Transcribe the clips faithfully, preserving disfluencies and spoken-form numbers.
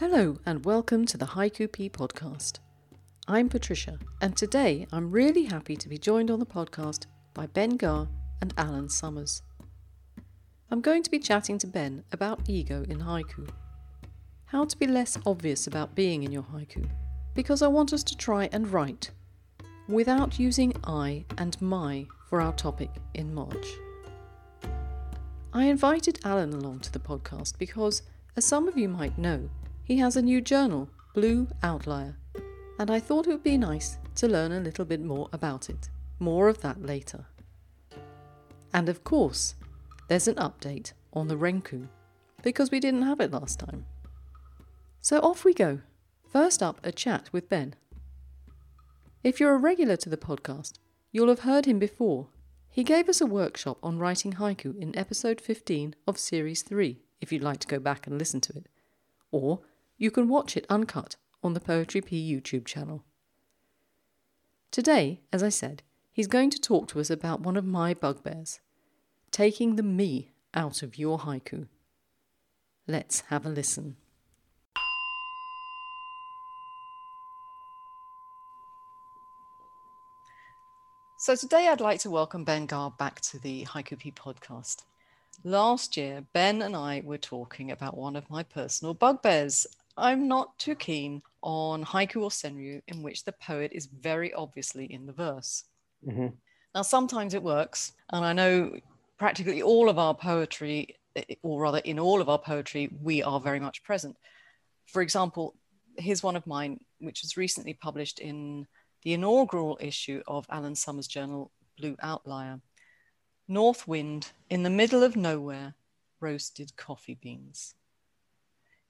Hello and welcome to the Haiku Pea podcast. I'm Patricia, and today I'm really happy to be joined on the podcast by Ben Gar and Alan Summers. I'm going to be chatting to Ben about ego in haiku, how to be less obvious about being in your haiku, because I want us to try and write without using I and my for our topic in March. I invited Alan along to the podcast because, as some of you might know, he has a new journal, Blue Outlier, and I thought it would be nice to learn a little bit more about it. More of that later. And of course, there's an update on the Renku, because we didn't have it last time. So off we go. First up, a chat with Ben. If you're a regular to the podcast, you'll have heard him before. He gave us a workshop on writing haiku in episode fifteen of series three, if you'd like to go back and listen to it. Or you can watch it uncut on the Poetry Pea YouTube channel. Today, as I said, he's going to talk to us about one of my bugbears, taking the me out of your haiku. Let's have a listen. So today I'd like to welcome Ben Gar back to the Haiku Pea podcast. Last year, Ben and I were talking about one of my personal bugbears. I'm not too keen on haiku or senryu in which the poet is very obviously in the verse. Mm-hmm. Now, sometimes it works, and I know practically all of our poetry, or rather in all of our poetry, we are very much present. For example, here's one of mine, which was recently published in the inaugural issue of Alan Summers' journal, Blue Outlier. North wind, in the middle of nowhere, roasted coffee beans.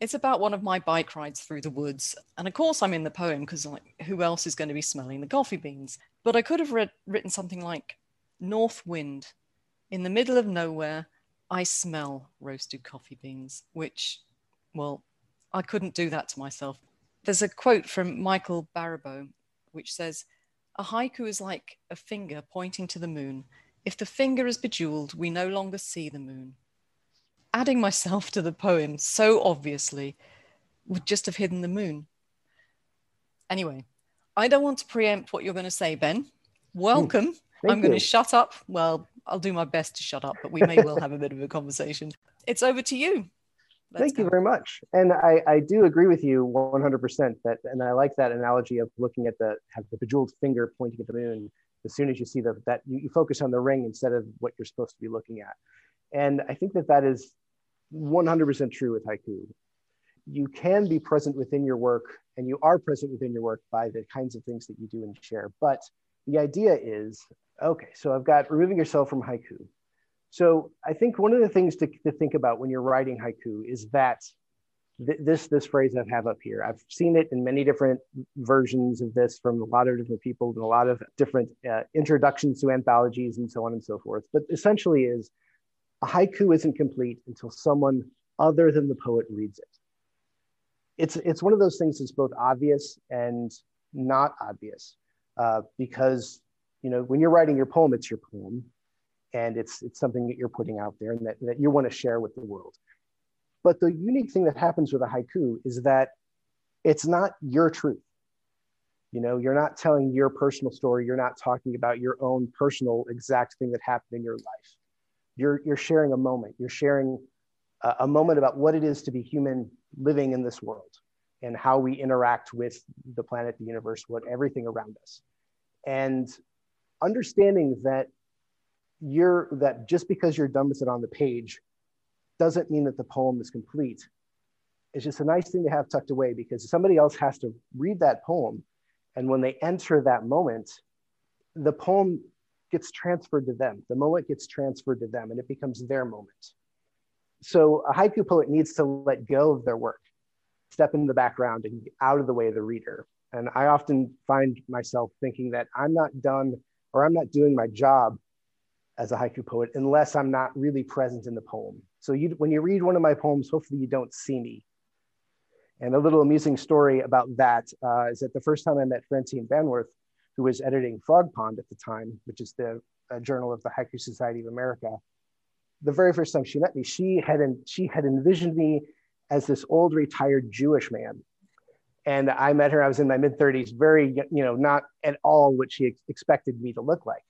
It's about one of my bike rides through the woods. And of course I'm in the poem because, like, who else is going to be smelling the coffee beans? But I could have read, written something like, north wind, in the middle of nowhere, I smell roasted coffee beans, which, well, I couldn't do that to myself. There's a quote from Michael Baraboe, which says, a haiku is like a finger pointing to the moon. If the finger is bejeweled, we no longer see the moon. Adding myself to the poem so obviously would just have hidden the moon. Anyway, I don't want to preempt what you're going to say, Ben. Welcome. Thank I'm you. Going to shut up. Well, I'll do my best to shut up, but we may well have a bit of a conversation. It's over to you. Let's Thank go. you very much. And I, I do agree with you one hundred percent. That, and I like that analogy of looking at the, have the bejeweled finger pointing at the moon. As soon as you see the, that, you, you focus on the ring instead of what you're supposed to be looking at. And I think that that is one hundred percent true with haiku. You can be present within your work, and you are present within your work by the kinds of things that you do and share. But the idea is, okay, so I've got removing yourself from haiku. So I think one of the things to, to think about when you're writing haiku is that th- this, this phrase I have up here, I've seen it in many different versions of this from a lot of different people and a lot of different uh, introductions to anthologies and so on and so forth. But essentially is, a haiku isn't complete until someone other than the poet reads it. It's, it's one of those things that's both obvious and not obvious uh, because, you know, when you're writing your poem, it's your poem. And it's it's something that you're putting out there and that, that you want to share with the world. But the unique thing that happens with a haiku is that it's not your truth. You know, you're not telling your personal story. You're not talking about your own personal exact thing that happened in your life. You're, you're sharing a moment. You're sharing a, a moment about what it is to be human living in this world and how we interact with the planet, the universe, what everything around us. And understanding that You're that just because you're done with it on the page doesn't mean that the poem is complete. It's just a nice thing to have tucked away because somebody else has to read that poem. And when they enter that moment, the poem gets transferred to them. The moment gets transferred to them and it becomes their moment. So a haiku poet needs to let go of their work, step into the background and get out of the way of the reader. And I often find myself thinking that I'm not done or I'm not doing my job as a haiku poet, unless I'm not really present in the poem. So you, when you read one of my poems, hopefully you don't see me. And a little amusing story about that uh, is that the first time I met Francine Banworth, who was editing Frog Pond at the time, which is the uh, journal of the Haiku Society of America, the very first time she met me, she had, en- she had envisioned me as this old retired Jewish man. And I met her, I was in my mid thirties, very, you know, not at all what she ex expected me to look like.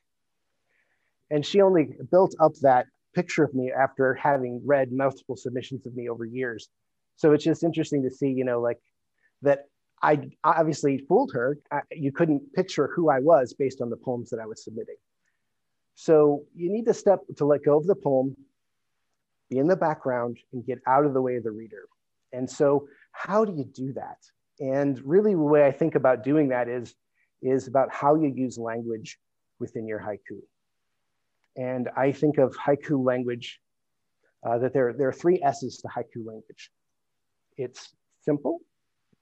And she only built up that picture of me after having read multiple submissions of me over years. So it's just interesting to see, you know, like that I obviously fooled her. I, you couldn't picture who I was based on the poems that I was submitting. So you need to step to let go of the poem, be in the background, and get out of the way of the reader. And so how do you do that? And really the way I think about doing that is, is about how you use language within your haiku. And I think of haiku language, uh, that there, there are three S's to haiku language. It's simple,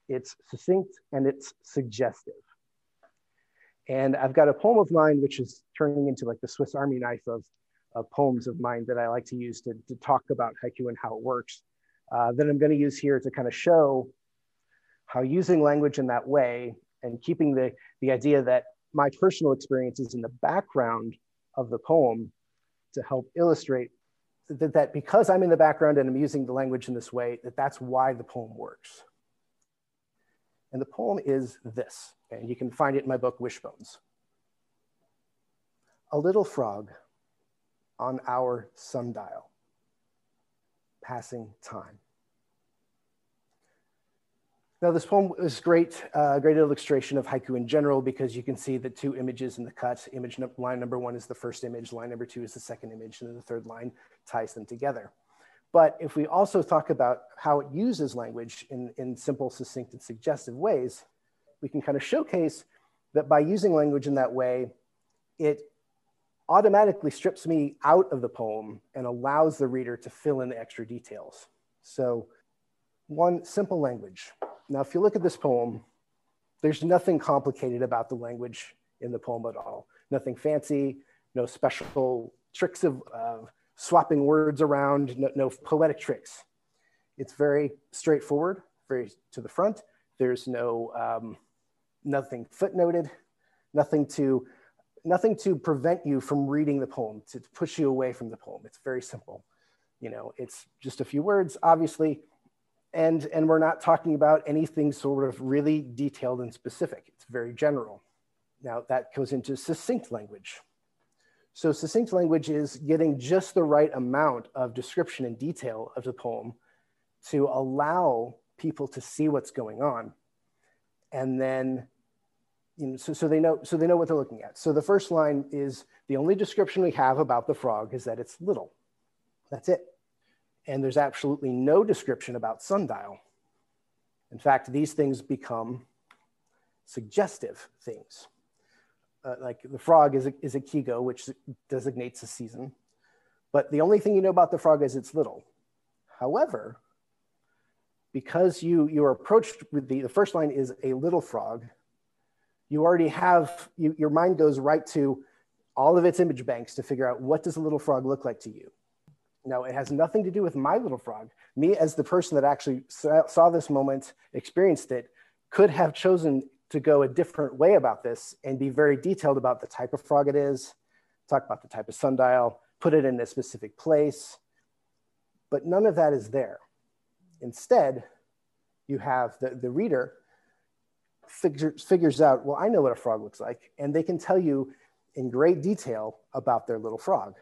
it's succinct, and it's suggestive. And I've got a poem of mine, which is turning into like the Swiss Army knife of, of poems of mine that I like to use to, to talk about haiku and how it works, uh, that I'm gonna use here to kind of show how using language in that way and keeping the, the idea that my personal experience is in the background of the poem to help illustrate that, that because I'm in the background and I'm using the language in this way, that that's why the poem works. And the poem is this, and you can find it in my book, Wishbones. A little frog on our sundial, passing time. Now this poem is great, uh, great illustration of haiku in general, because you can see the two images in the cut. Image line number one is the first image, line number two is the second image, and then the third line ties them together. But if we also talk about how it uses language in, in simple, succinct, and suggestive ways, we can kind of showcase that by using language in that way, it automatically strips me out of the poem and allows the reader to fill in the extra details. So one, simple language. Now, if you look at this poem, there's nothing complicated about the language in the poem at all. Nothing fancy, no special tricks of uh, swapping words around, no, no poetic tricks. It's very straightforward, very to the front. There's no, um, nothing footnoted, nothing to, nothing to prevent you from reading the poem, to push you away from the poem. It's very simple. You know, it's just a few words, obviously. And, and we're not talking about anything sort of really detailed and specific. It's very general. Now that goes into succinct language. So succinct language is getting just the right amount of description and detail of the poem to allow people to see what's going on. And then, you know, so, so, they know, so they know what they're looking at. So the first line is, the only description we have about the frog is that it's little. That's it. And there's absolutely no description about sundial. In fact, these things become suggestive things. Uh, like the frog is a, is a kigo, which designates a season. But the only thing you know about the frog is it's little. However, because you, you are approached with the, the first line is a little frog, you already have, you, your mind goes right to all of its image banks to figure out what does a little frog look like to you. No, it has nothing to do with my little frog. Me as the person that actually saw this moment, experienced it, could have chosen to go a different way about this and be very detailed about the type of frog it is, talk about the type of sundial, put it in a specific place, but none of that is there. Instead, you have the, the reader figure, figures out, well, I know what a frog looks like, and they can tell you in great detail about their little frog.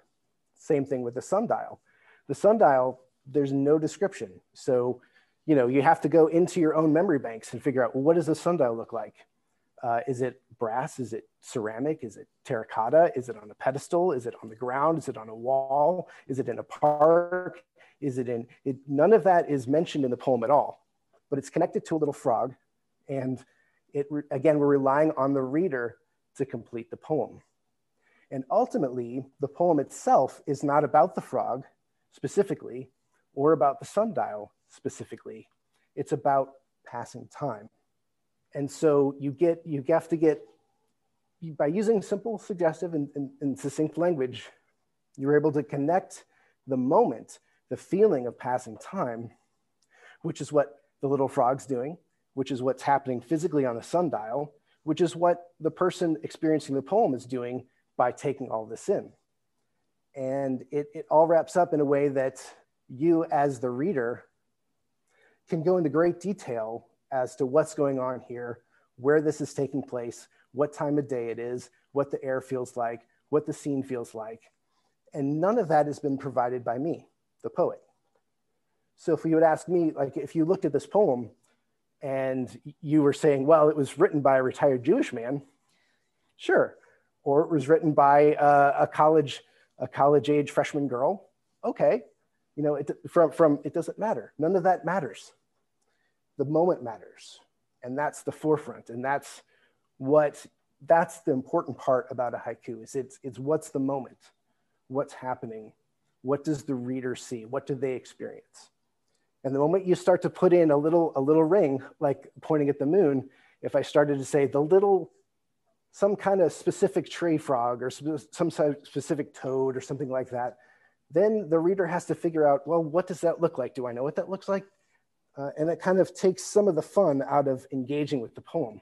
Same thing with the sundial. The sundial, there's no description. So, you know, you have to go into your own memory banks and figure out, well, what does a sundial look like? Uh, is it brass? Is it ceramic? Is it terracotta? Is it on a pedestal? Is it on the ground? Is it on a wall? Is it in a park? Is it in, it, none of that is mentioned in the poem at all, but it's connected to a little frog. And it, again, we're relying on the reader to complete the poem. And ultimately, the poem itself is not about the frog specifically or about the sundial specifically. It's about passing time. And so you get, you have to get, by using simple, suggestive, and, and, and succinct language, you're able to connect the moment, the feeling of passing time, which is what the little frog's doing, which is what's happening physically on the sundial, which is what the person experiencing the poem is doing by taking all this in. And it, it all wraps up in a way that you as the reader can go into great detail as to what's going on here, where this is taking place, what time of day it is, what the air feels like, what the scene feels like. And none of that has been provided by me, the poet. So if you would ask me, like, if you looked at this poem and you were saying, well, it was written by a retired Jewish man, sure. Or it was written by a, a college, a college age freshman girl, okay. You know, it, from, from, it doesn't matter. None of that matters. The moment matters. And that's the forefront. And that's what, that's the important part about a haiku, is it's, it's what's the moment, what's happening, what does the reader see, what do they experience? And the moment you start to put in a little, a little ring, like pointing at the moon, if I started to say the little, some kind of specific tree frog or some, some specific toad or something like that, then the reader has to figure out, well, what does that look like? Do I know what that looks like? Uh, and it kind of takes some of the fun out of engaging with the poem.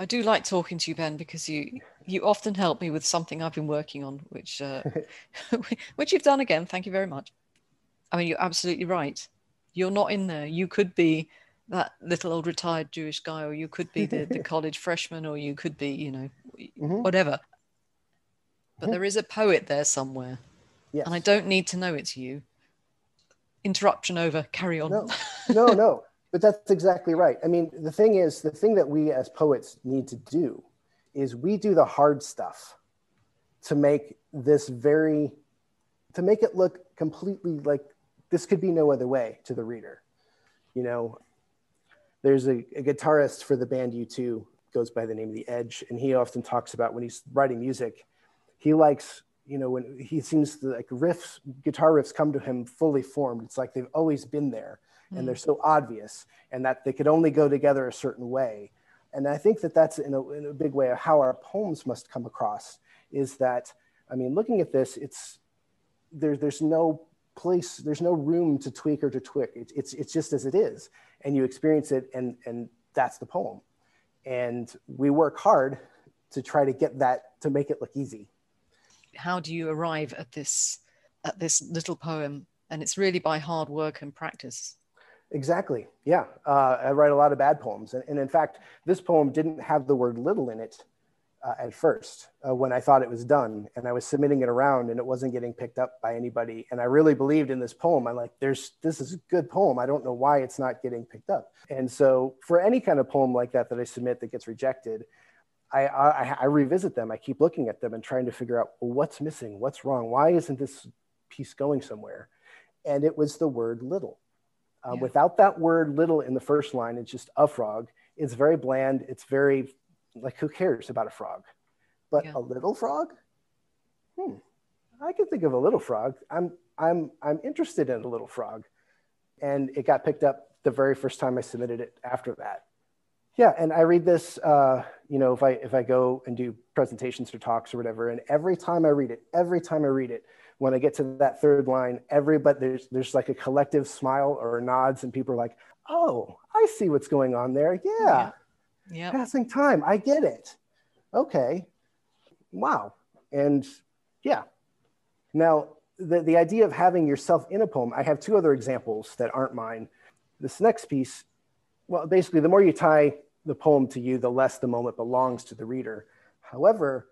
I do like talking to you, Ben, because you you often help me with something I've been working on, which uh, which you've done again. Thank you very much. I mean, you're absolutely right. You're not in there. You could be that little old retired Jewish guy, or you could be the, the college freshman, or you could be, you know, mm-hmm. whatever. But mm-hmm. there is a poet there somewhere. Yes. And I don't need to know it's you. Interruption over, carry on. No, no, no. But that's exactly right. I mean, the thing is, the thing that we as poets need to do is we do the hard stuff to make this very, to make it look completely like this could be no other way to the reader. You know, there's a, a guitarist for the band U two, goes by the name of The Edge, and he often talks about when he's writing music, he likes, you know, when he seems to, like, riffs, guitar riffs come to him fully formed. It's like they've always been there. And they're so obvious, and that they could only go together a certain way. And I think that that's in a, in a big way of how our poems must come across, is that, I mean, looking at this, it's, there, there's no place, there's no room to tweak or to twig. It, it's, it's just as it is, and you experience it, and, and that's the poem. And we work hard to try to get that, to make it look easy. How do you arrive at this, at this little poem? And it's really by hard work and practice. Exactly. Yeah. Uh, I write a lot of bad poems. And, and in fact, this poem didn't have the word little in it uh, at first uh, when I thought it was done. And I was submitting it around and it wasn't getting picked up by anybody. And I really believed in this poem. I'm like, there's, this is a good poem. I don't know why it's not getting picked up. And so for any kind of poem like that that I submit that gets rejected, I, I, I revisit them. I keep looking at them and trying to figure out, well, what's missing, what's wrong? Why isn't this piece going somewhere? And it was the word little. Uh, yeah. Without that word little in the first line, it's just a frog. It's very bland. It's very, like, who cares about a frog? But yeah. a little frog? Hmm. I can think of a little frog. I'm, I'm, I'm interested in a little frog. And it got picked up the very first time I submitted it after that. Yeah. And I read this, uh, you know, if I, if I go and do presentations or talks or whatever, and every time I read it, every time I read it, when I get to that third line, everybody, there's, there's like a collective smile or nods, and people are like, oh, I see what's going on there. Yeah. Yeah. Yep. Passing time. I get it. Okay. Wow. And yeah. Now, the, the idea of having yourself in a poem, I have two other examples that aren't mine. This next piece, well, basically, the more you tie the poem to you, the less the moment belongs to the reader. However,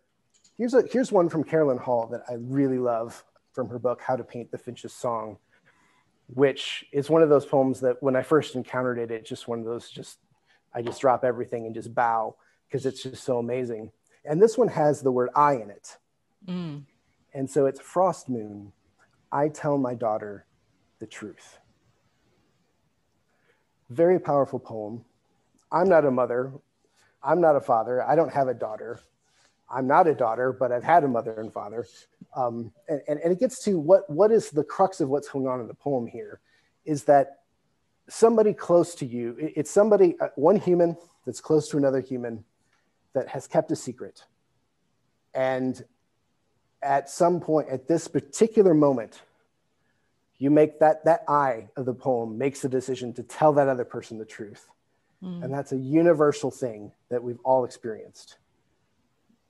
here's, a, here's one from Carolyn Hall that I really love, from her book, How to Paint the Finch's Song, which is one of those poems that when I first encountered it, it's just one of those, just, I just drop everything and just bow, because it's just so amazing. And this one has the word I in it. Mm. And so it's frost moon, I tell my daughter the truth. Very powerful poem. I'm not a mother. I'm not a father. I don't have a daughter. I'm not a daughter, but I've had a mother and father. Um, and, and, and it gets to what, what is the crux of what's going on in the poem here, is that somebody close to you, it, it's somebody, uh, one human that's close to another human that has kept a secret. And at some point, at this particular moment, you make that, that I of the poem makes the decision to tell that other person the truth. Mm. And that's a universal thing that we've all experienced.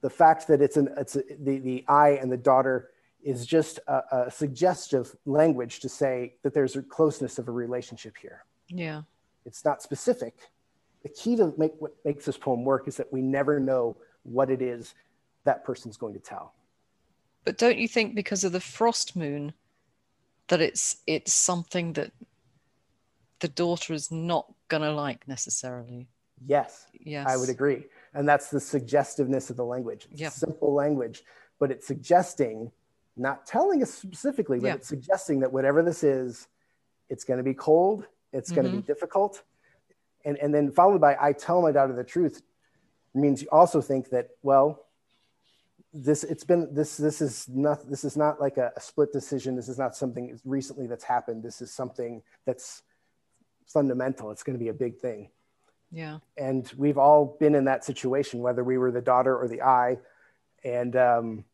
The fact that it's an it's a, the the I and the daughter is just a, a suggestive language to say that there's a closeness of a relationship here. Yeah. It's not specific. The key to make what makes this poem work is that we never know what it is that person's going to tell. But don't you think because of the frost moon that it's it's something that the daughter is not gonna like necessarily? Yes, yes, I would agree. And that's the suggestiveness of the language. It's yeah. simple language, but it's suggesting, not telling us specifically, but yeah. it's suggesting that whatever this is, it's gonna be cold, it's mm-hmm. gonna be difficult. And, and then followed by, I tell my daughter the truth, means you also think that, well, this it's been this this is not this is not like a, a split decision. This is not something recently that's happened. This is something that's fundamental. It's going to be a big thing. Yeah. And we've all been in that situation, whether we were the daughter or the I. And um,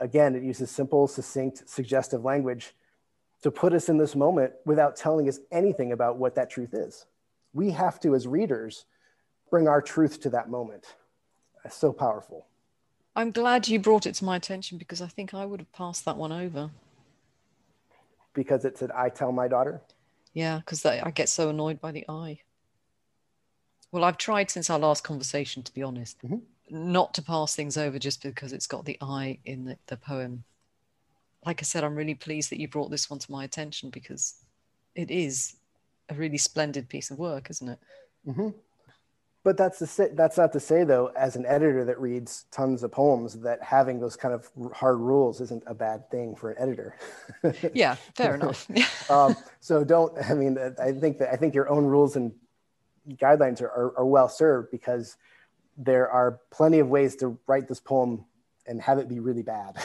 again, it uses simple, succinct, suggestive language to put us in this moment without telling us anything about what that truth is. We have to, as readers, bring our truth to that moment. It's so powerful. I'm glad you brought it to my attention, because I think I would have passed that one over. Because it said, I tell my daughter? Yeah, because I get so annoyed by the I. Well, I've tried since our last conversation, to be honest, mm-hmm. not to pass things over just because it's got the I in the, the poem. Like I said, I'm really pleased that you brought this one to my attention, because it is a really splendid piece of work, isn't it? Mm-hmm. But that's the, that's not to say, though, as an editor that reads tons of poems, that having those kind of hard rules isn't a bad thing for an editor. Yeah, fair enough. um, so don't, I mean, I think that I think your own rules and guidelines are, are, are well served, because there are plenty of ways to write this poem and have it be really bad.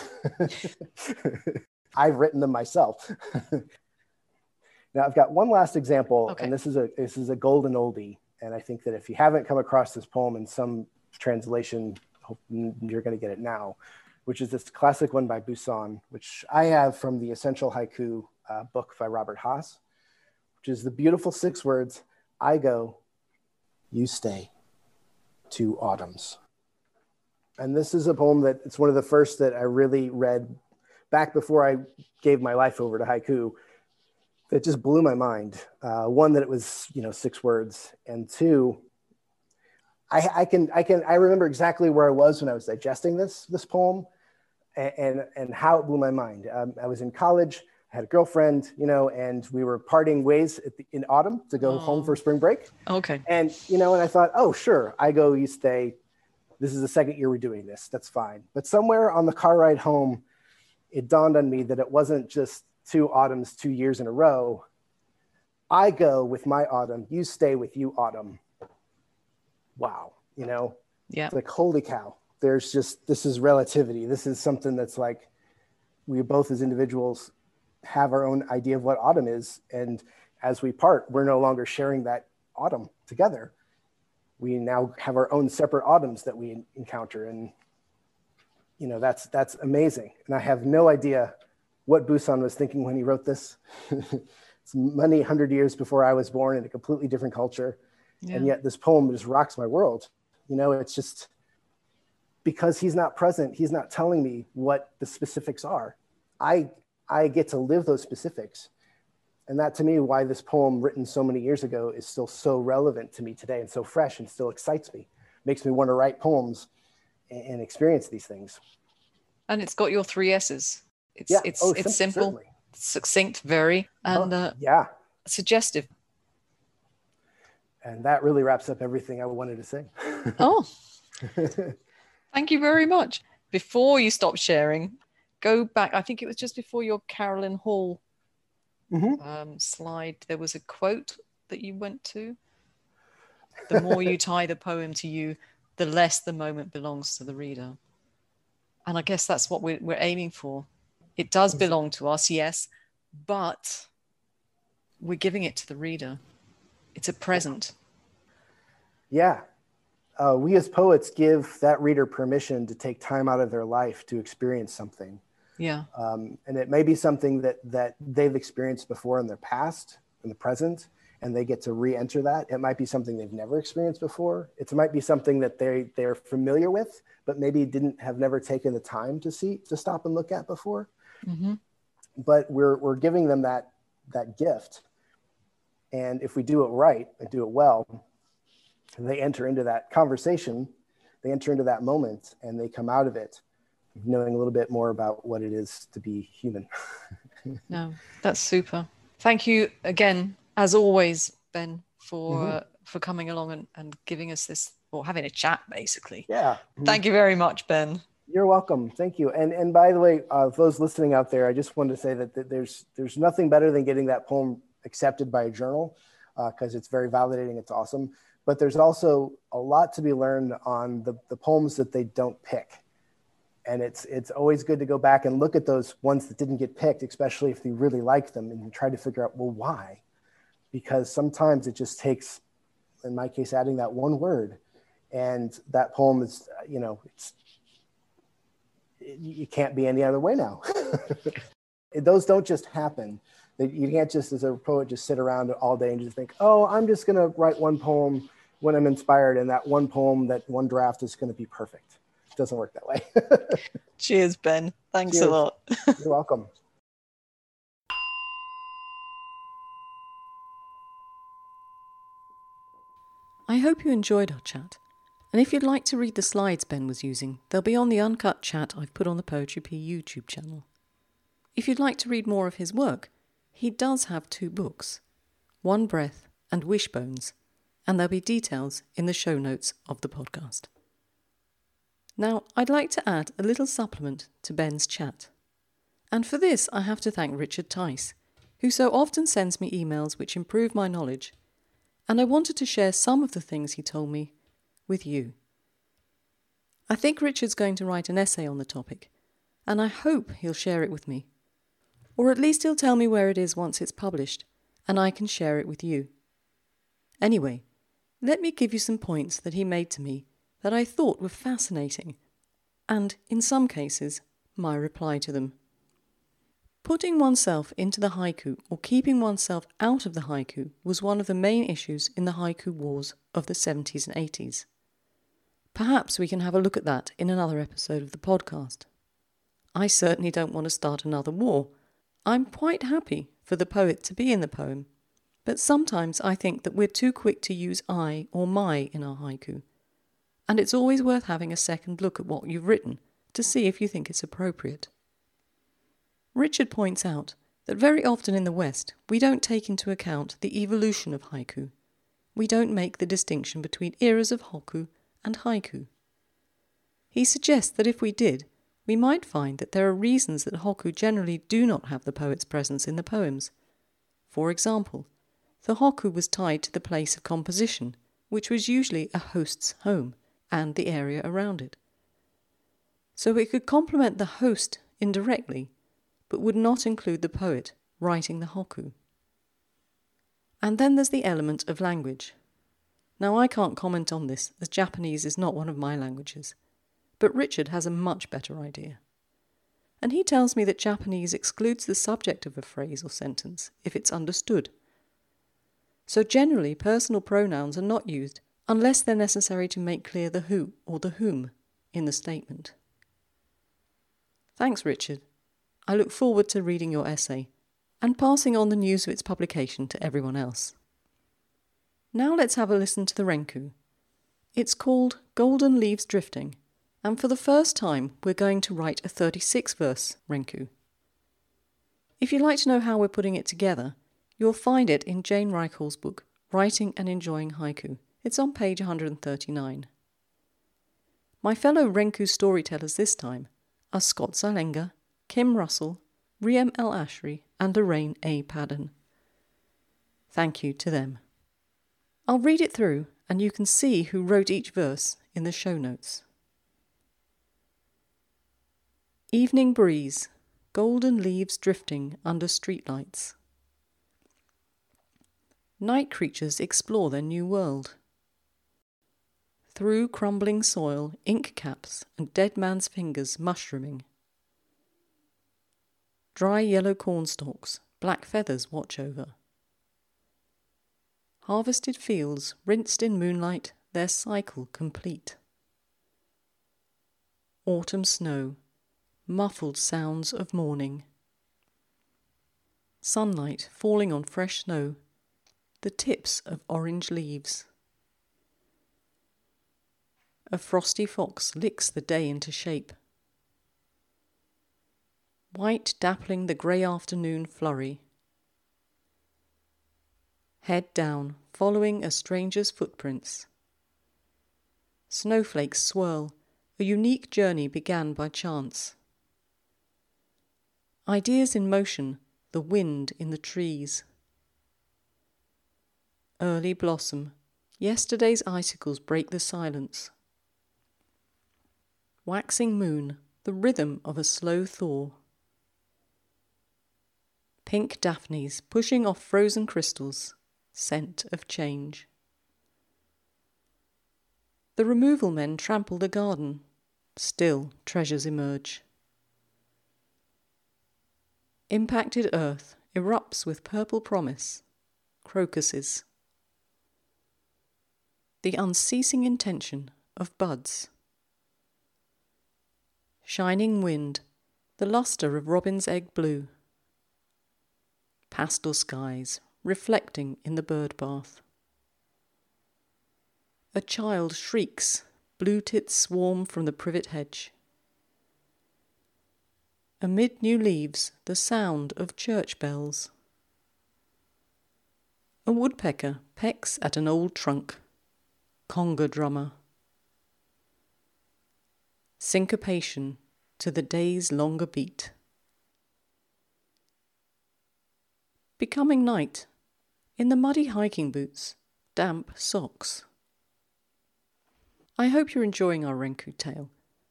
I've written them myself. Now, I've got one last example, okay. and this is a this is a golden oldie. And I think that if you haven't come across this poem in some translation, you're going to get it now, which is this classic one by Buson, which I have from the Essential Haiku uh, book by Robert Haas, which is the beautiful six words, I go, you stay, two autumns. And this is a poem that it's one of the first that I really read back before I gave my life over to haiku. It just blew my mind. Uh, one, that it was, you know, six words. And two, I, I can, I can, I remember exactly where I was when I was digesting this, this poem and, and, and how it blew my mind. Um, I was in college, I had a girlfriend, you know, and we were parting ways at the, in autumn to go oh. home for spring break. Okay. And, you know, and I thought, oh, sure. I go, you stay. This is the second year we're doing this. That's fine. But somewhere on the car ride home, it dawned on me that it wasn't just two autumns, two years in a row. I go with my autumn, you stay with you autumn. Wow, you know? Yeah. It's like, holy cow, there's just, this is relativity. This is something that's like, we both as individuals have our own idea of what autumn is. And as we part, we're no longer sharing that autumn together. We now have our own separate autumns that we encounter. And, you know, that's, that's amazing. And I have no idea what Buson was thinking when he wrote this. It's many hundred years before I was born, in a completely different culture. Yeah. And yet this poem just rocks my world. You know, it's just because he's not present, he's not telling me what the specifics are. I, I get to live those specifics. And that, to me, why this poem written so many years ago is still so relevant to me today and so fresh and still excites me, makes me want to write poems and, and experience these things. And it's got your three S's. It's, yeah. it's, oh, it's sim- simple, certainly. Succinct, very, and oh, uh, yeah. suggestive. And that really wraps up everything I wanted to say. Oh, thank you very much. Before you stop sharing, go back. I think it was just before your Carolyn Hall mm-hmm. um, slide. There was a quote that you went to. The more you tie the poem to you, the less the moment belongs to the reader. And I guess that's what we're, we're aiming for. It does belong to us, yes, but we're giving it to the reader. It's a present. Yeah. Uh, we as poets give that reader permission to take time out of their life to experience something. Yeah. Um, and it may be something that, that they've experienced before in their past, in the present, and they get to re-enter that. It might be something they've never experienced before. It might be something that they, they're familiar with, but maybe didn't have never taken the time to see, to stop and look at before. Mm-hmm. But we're, we're giving them that, that gift. And if we do it right and do it well, they enter into that conversation, they enter into that moment, and they come out of it knowing a little bit more about what it is to be human. No, that's super. Thank you again, as always, Ben, for mm-hmm. uh, for coming along and, and giving us this, or having a chat, basically. Yeah. Thank you very much, Ben. You're welcome. Thank you. And and by the way, uh, those listening out there, I just wanted to say that, that there's there's nothing better than getting that poem accepted by a journal, because uh, it's very validating. It's awesome. But there's also a lot to be learned on the, the poems that they don't pick. And it's it's always good to go back and look at those ones that didn't get picked, especially if you really like them, and you try to figure out, well, why? Because sometimes it just takes, in my case, adding that one word. And that poem is, you know, it's it, you can't be any other way now. Those don't just happen. You can't just, as a poet, just sit around all day and just think, oh, I'm just going to write one poem when I'm inspired, and that one poem, that one draft is going to be perfect. It doesn't work that way. Cheers, Ben. Thanks Cheers. a lot. You're welcome. I hope you enjoyed our chat. And if you'd like to read the slides Ben was using, they'll be on the uncut chat I've put on the Poetry Pea YouTube channel. If you'd like to read more of his work, he does have two books, One Breath and Wishbones, and there'll be details in the show notes of the podcast. Now, I'd like to add a little supplement to Ben's chat. And for this, I have to thank Richard Tice, who so often sends me emails which improve my knowledge, and I wanted to share some of the things he told me with you. I think Richard's going to write an essay on the topic, and I hope he'll share it with me. Or at least he'll tell me where it is once it's published, and I can share it with you. Anyway, let me give you some points that he made to me that I thought were fascinating, and, in some cases, my reply to them. Putting oneself into the haiku or keeping oneself out of the haiku was one of the main issues in the haiku wars of the seventies and eighties. Perhaps we can have a look at that in another episode of the podcast. I certainly don't want to start another war. I'm quite happy for the poet to be in the poem, but sometimes I think that we're too quick to use I or my in our haiku, and it's always worth having a second look at what you've written to see if you think it's appropriate. Richard points out that very often in the West we don't take into account the evolution of haiku. We don't make the distinction between eras of hokku and haiku. He suggests that if we did, we might find that there are reasons that hokku generally do not have the poet's presence in the poems. For example, the hokku was tied to the place of composition, which was usually a host's home and the area around it. So it could complement the host indirectly, but would not include the poet writing the haiku. And then there's the element of language. Now, I can't comment on this, as Japanese is not one of my languages, but Richard has a much better idea. And he tells me that Japanese excludes the subject of a phrase or sentence if it's understood. So generally, personal pronouns are not used unless they're necessary to make clear the who or the whom in the statement. Thanks, Richard. I look forward to reading your essay and passing on the news of its publication to everyone else. Now let's have a listen to the renku. It's called Golden Leaves Drifting, and for the first time we're going to write a thirty-six verse renku. If you'd like to know how we're putting it together, you'll find it in Jane Reichol's book, Writing and Enjoying Haiku. It's on page one thirty-nine. My fellow renku storytellers this time are Scott Zalenga, Kim Russell, Riem El-Ashri and Lorraine A. Padden. Thank you to them. I'll read it through and you can see who wrote each verse in the show notes. Evening breeze, golden leaves drifting under streetlights. Night creatures explore their new world. Through crumbling soil, ink caps and dead man's fingers mushrooming. Dry yellow cornstalks, black feathers watch over. Harvested fields, rinsed in moonlight, their cycle complete. Autumn snow, muffled sounds of morning. Sunlight falling on fresh snow, The tips of orange leaves. A frosty fox licks the day into shape. White dappling the grey afternoon flurry. Head down, following a stranger's footprints. Snowflakes swirl, a unique journey began by chance. Ideas in motion, the wind in the trees. Early blossom. Yesterday's icicles break the silence. Waxing moon. The rhythm of a slow thaw. Pink daphnes pushing off frozen crystals. Scent of change. The removal men trample the garden. Still treasures emerge. Impacted earth erupts with purple promise. Crocuses. The unceasing intention of buds. Shining wind, the lustre of robin's egg blue. Pastel skies, reflecting in the bird bath. A child shrieks, blue tits swarm from the privet hedge. Amid new leaves, the sound of church bells. A woodpecker pecks at an old trunk. Conga drummer. Syncopation to the day's longer beat. Becoming night, in the muddy hiking boots, damp socks. I hope you're enjoying our Renku tale,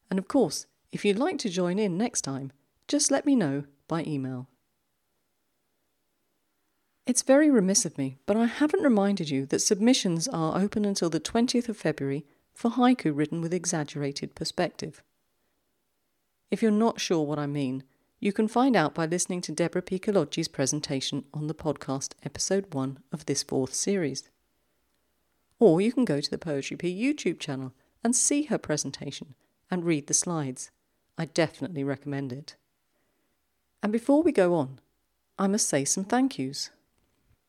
and of course, if you'd like to join in next time, just let me know by email. It's very remiss of me, but I haven't reminded you that submissions are open until the twentieth of February for haiku written with exaggerated perspective. If you're not sure what I mean, you can find out by listening to Deborah Piccolocci's presentation on the podcast episode one of this fourth series. Or you can go to the Poetry Pea YouTube channel and see her presentation and read the slides. I definitely recommend it. And before we go on, I must say some thank yous.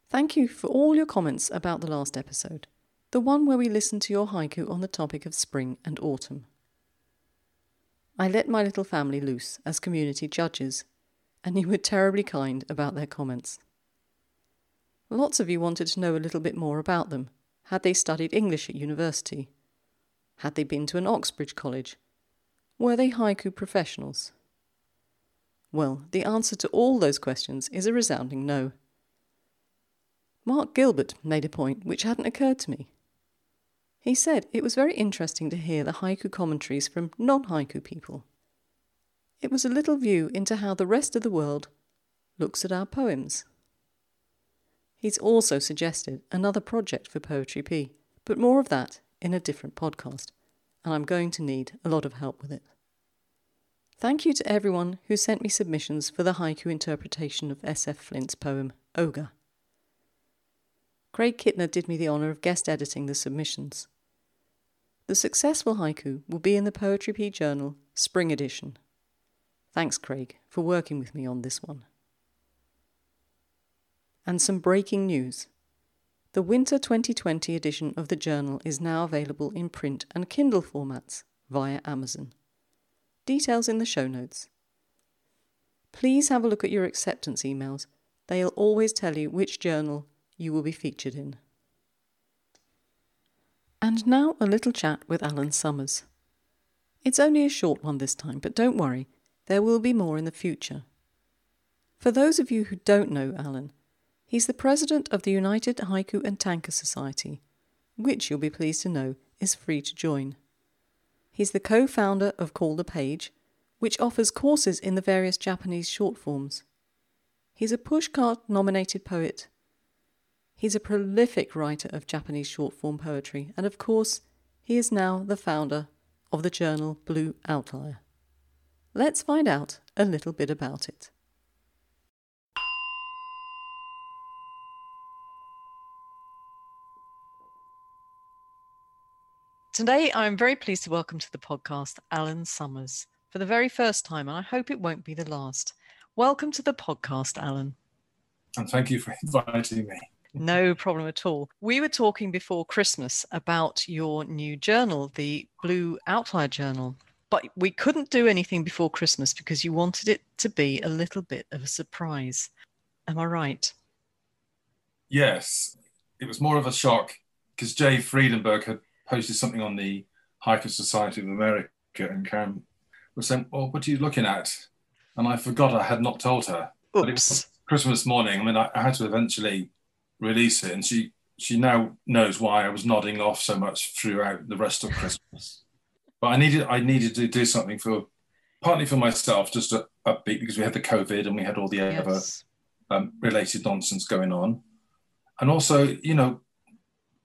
Thank you for all your comments about the last episode, the one where we listened to your haiku on the topic of spring and autumn. I let my little family loose as community judges, and you were terribly kind about their comments. Lots of you wanted to know a little bit more about them. Had they studied English at university? Had they been to an Oxbridge college? Were they haiku professionals? Well, the answer to all those questions is a resounding no. Mark Gilbert made a point which hadn't occurred to me. He said it was very interesting to hear the haiku commentaries from non-haiku people. It was a little view into how the rest of the world looks at our poems. He's also suggested another project for Poetry Pea, but more of that in a different podcast, and I'm going to need a lot of help with it. Thank you to everyone who sent me submissions for the haiku interpretation of S F Flint's poem, Ogre. Craig Kittner did me the honour of guest editing the submissions. The successful haiku will be in the Poetry Pea Journal, Spring Edition. Thanks, Craig, for working with me on this one. And some breaking news. The Winter twenty twenty edition of the journal is now available in print and Kindle formats via Amazon. Details in the show notes. Please have a look at your acceptance emails. They'll always tell you which journal you will be featured in. And now a little chat with Alan Summers. It's only a short one this time, but don't worry, there will be more in the future. For those of you who don't know Alan, he's the president of the United Haiku and Tanka Society, which you'll be pleased to know is free to join. He's the co-founder of Call the Page, which offers courses in the various Japanese short forms. He's a Pushcart nominated poet. He's a prolific writer of Japanese short-form poetry, and of course, he is now the founder of the journal Blue Outlier. Let's find out a little bit about it. Today, I'm very pleased to welcome to the podcast Alan Summers for the very first time, and I hope it won't be the last. Welcome to the podcast, Alan. And thank you for inviting me. No problem at all. We were talking before Christmas about your new journal, the Blue Outlier Journal, but we couldn't do anything before Christmas because you wanted it to be a little bit of a surprise. Am I right? Yes. It was more of a shock because Jay Friedenberg had posted something on the Hiker Society of America and Karen was saying, well, what are you looking at? And I forgot I had not told her. Oops. But it was Christmas morning. I mean, I, I had to eventually release it. And she, she now knows why I was nodding off so much throughout the rest of Christmas. But I needed I needed to do something for, partly for myself, just to upbeat, because we had the COVID and we had all the yes. other um, related nonsense going on. And also, you know,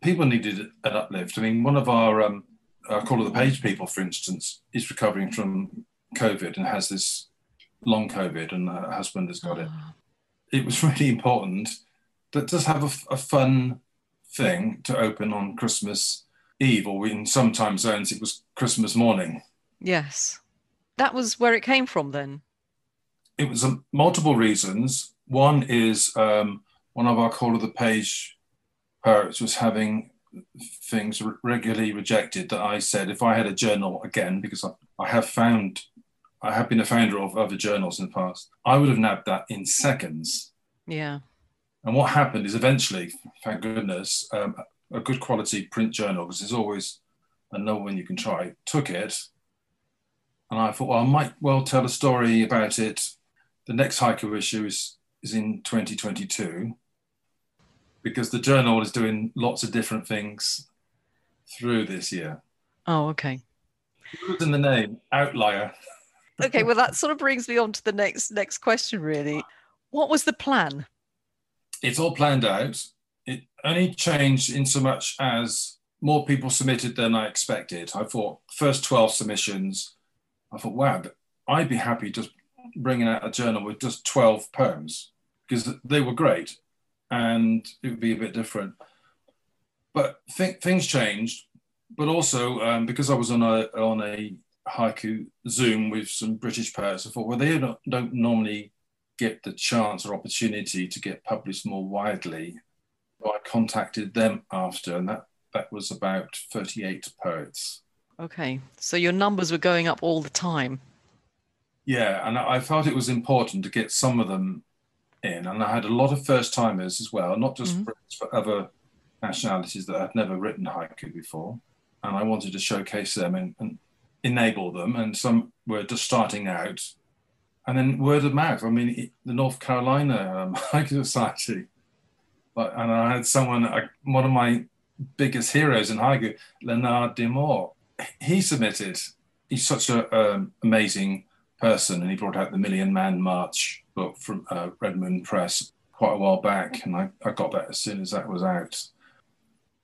people needed an uplift. I mean, one of our, um, our Call of the Page people, for instance, is recovering from COVID and has this long COVID, and her husband has got it. It was really important that just have a, a fun thing to open on Christmas Eve, or in some time zones, it was Christmas morning. Yes. That was where it came from then? It was um, multiple reasons. One is um, one of our Call of the Page poets was having things re- regularly rejected that I said, if I had a journal again, because I, I have found, I have been a founder of other journals in the past, I would have nabbed that in seconds. Yeah. And what happened is eventually, thank goodness, um, a good quality print journal, because there's always another one you can try, took it. And I thought, well, I might well tell a story about it. The next Haiku issue is, is in twenty twenty-two, because the journal is doing lots of different things through this year. Oh, okay. Who's in the name? Outlier. Okay, well, that sort of brings me on to the next next question, really. What was the plan? It's all planned out. It only changed in so much as more people submitted than I expected. I thought, first twelve submissions, I thought, wow, I'd be happy just bringing out a journal with just twelve poems, because they were great and it would be a bit different. But th- things changed, but also um, because I was on a, on a haiku Zoom with some British poets, I thought, well, they don't, don't normally get the chance or opportunity to get published more widely. I contacted them after, and that, that was about thirty-eight poets. Okay, so your numbers were going up all the time. Yeah, and I felt it was important to get some of them in, and I had a lot of first-timers as well, not just mm-hmm. Brits, but other nationalities that had never written haiku before, and I wanted to showcase them and, and enable them, and some were just starting out. And then word of mouth, I mean, it, the North Carolina um, Hiker Society. But, and I had someone, uh, one of my biggest heroes in haiku, Lennard DeMore. He submitted. He's such an um, amazing person, and he brought out the Million Man March book from uh, Red Moon Press quite a while back, and I, I got that as soon as that was out.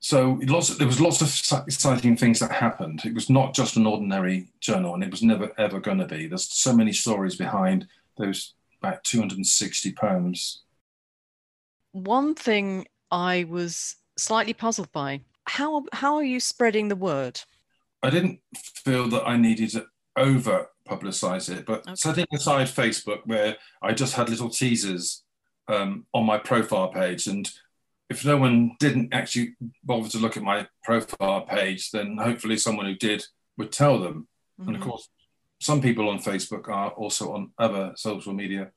So lots of, there was lots of exciting things that happened. It was not just an ordinary journal, and it was never, ever going to be. There's so many stories behind those about two hundred sixty poems. One thing I was slightly puzzled by, how how are you spreading the word? I didn't feel that I needed to over-publicise it, but okay. setting aside Facebook, where I just had little teasers um, on my profile page, and if no one didn't actually bother to look at my profile page, then hopefully someone who did would tell them. Mm-hmm. And of course, some people on Facebook are also on other social media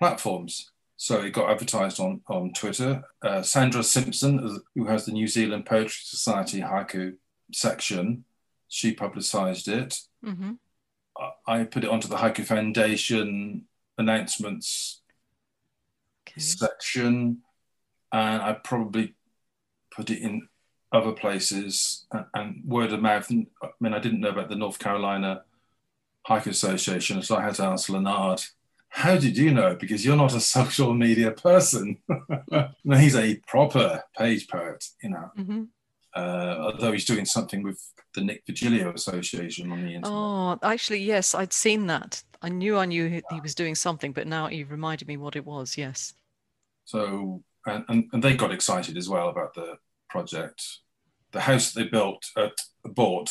platforms. So it got advertised on, on Twitter. Uh, Sandra Simpson, who has the New Zealand Poetry Society Haiku section, she publicised it. Mm-hmm. I, I put it onto the Haiku Foundation announcements okay. section, and I probably put it in other places and, and word of mouth. And, I mean, I didn't know about the North Carolina Hiker Association, so I had to ask Lennard, how did you know? Because you're not a social media person. No, he's a proper page poet, you know. Mm-hmm. Uh, although he's doing something with the Nick Vigilio Association on the internet. Oh, actually, yes, I'd seen that. I knew I knew he, he was doing something, but now you've reminded me what it was, yes. So, and, and, and they got excited as well about the project. The house that they built, uh, bought,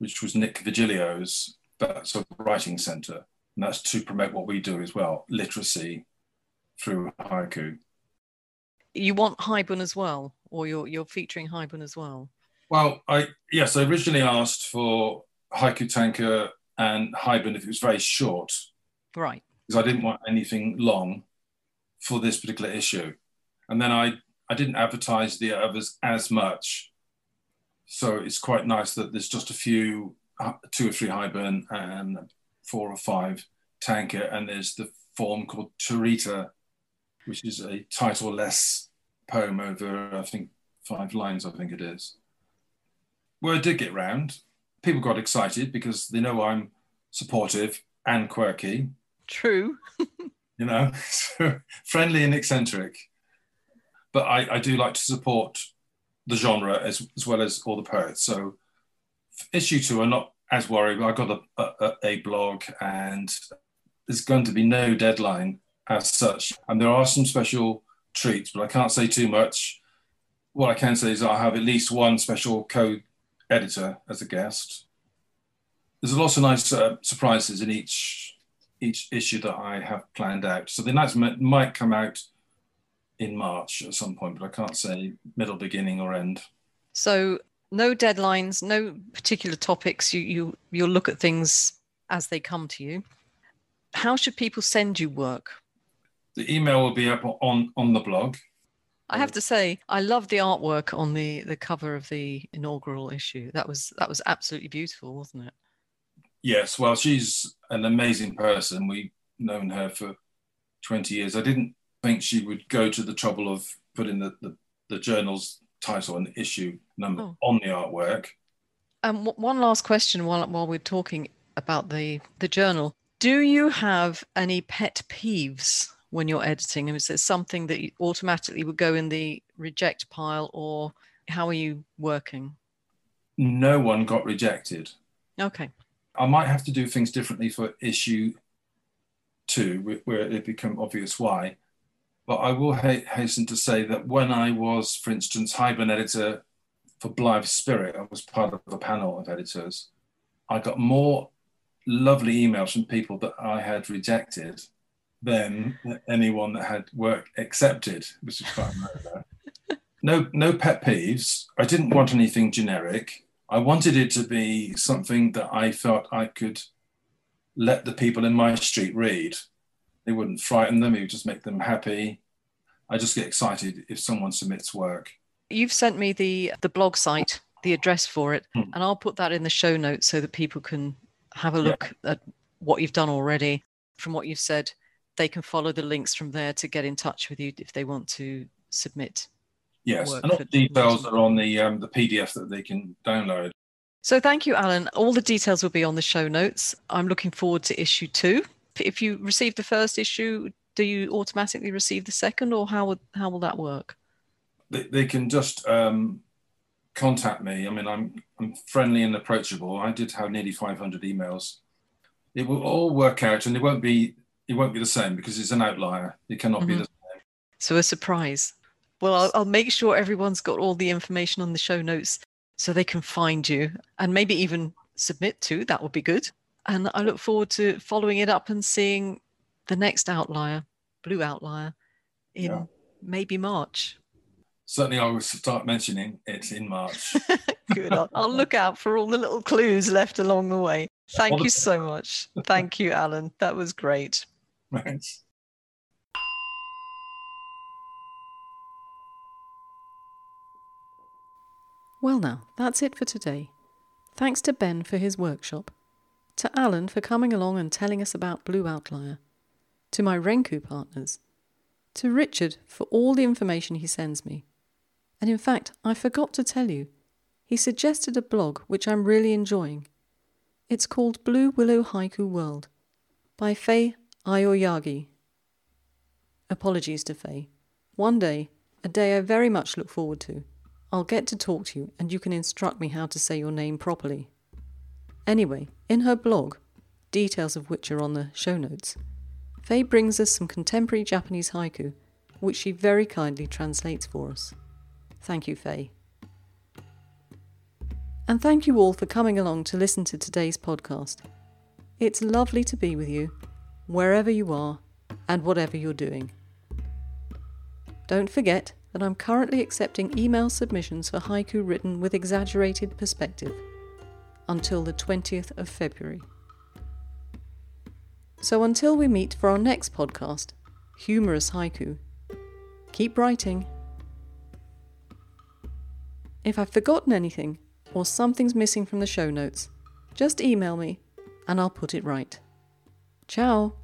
which was Nick Vigilio's, that's a writing centre. And that's to promote what we do as well, literacy through haiku. you want Haibun as well, or you're you're featuring Haibun as well? Well, I yes, I originally asked for Haiku Tanka and Haibun if it was very short, right? Because I didn't want anything long for this particular issue, and then I I didn't advertise the others as much, so it's quite nice that there's just a few, two or three Haibun and four or five Tanka, and there's the form called Tarita, which is a title-less poem over, I think, five lines, I think it is. Word did get round. People got excited because they know I'm supportive and quirky. True. You know, so friendly and eccentric. But I, I do like to support the genre as, as well as all the poets. So issue two, I'm not as worried. I got a, a, a blog, and there's going to be no deadline as such, and there are some special treats, but I can't say too much. What I can say is I'll have at least one special co-editor as a guest. There's lots of nice uh, surprises in each each issue that I have planned out. So the announcement might come out in March at some point, but I can't say middle, beginning, or end. So no deadlines, no particular topics. You you you'll look at things as they come to you. How should people send you work? The email will be up on, on the blog. I have to say, I love the artwork on the, the cover of the inaugural issue. That was that was absolutely beautiful, wasn't it? Yes, well, she's an amazing person. We've known her for twenty years. I didn't think she would go to the trouble of putting the, the, the journal's title and issue number oh. on the artwork. And um, one last question while while we're talking about the, the journal. Do you have any pet peeves when you're editing? Is there something that you automatically would go in the reject pile, or how are you working? No one got rejected. Okay. I might have to do things differently for issue two, where it become obvious why. But I will ha- hasten to say that when I was, for instance, Haibun editor for Blythe Spirit, I was part of a panel of editors, I got more lovely emails from people that I had rejected than anyone that had work accepted, which is quite amazing. No, no pet peeves. I didn't want anything generic. I wanted it to be something that I felt I could let the people in my street read. It wouldn't frighten them. It would just make them happy. I just get excited if someone submits work. You've sent me the the blog site, the address for it, hmm. and I'll put that in the show notes so that people can have a look yeah. at what you've done already. From what you've said, they can follow the links from there to get in touch with you if they want to submit. Yes, and all the details are on the um, the P D F that they can download. So thank you, Alan. All the details will be on the show notes. I'm looking forward to issue two. If you receive the first issue, do you automatically receive the second, or how would how will that work? They, they can just um, contact me. I mean, I'm I'm friendly and approachable. I did have nearly five hundred emails. It will all work out, and it won't be it won't be the same because it's an outlier. It cannot mm-hmm. be the same. So a surprise. Well, I'll, I'll make sure everyone's got all the information on the show notes so they can find you and maybe even submit to. That would be good. And I look forward to following it up and seeing the next outlier, Blue Outlier, in yeah. maybe March. Certainly, I will start mentioning it in March. Good. I'll, I'll look out for all the little clues left along the way. Thank you so much. Thank you, Alan. That was great. Thanks. Well, now, that's it for today. Thanks to Ben for his workshop, to Alan for coming along and telling us about Blue Outlier, to my Renku partners, to Richard for all the information he sends me. And in fact, I forgot to tell you, he suggested a blog which I'm really enjoying. It's called Blue Willow Haiku World by Faye Aoyagi. Apologies to Faye. One day, a day I very much look forward to, I'll get to talk to you and you can instruct me how to say your name properly. Anyway, in her blog, details of which are on the show notes, Faye brings us some contemporary Japanese haiku, which she very kindly translates for us. Thank you, Faye. And thank you all for coming along to listen to today's podcast. It's lovely to be with you, wherever you are and whatever you're doing. Don't forget and I'm currently accepting email submissions for haiku written with exaggerated perspective until the twentieth of February. So until we meet for our next podcast, Humorous Haiku, keep writing. If I've forgotten anything or something's missing from the show notes, just email me and I'll put it right. Ciao!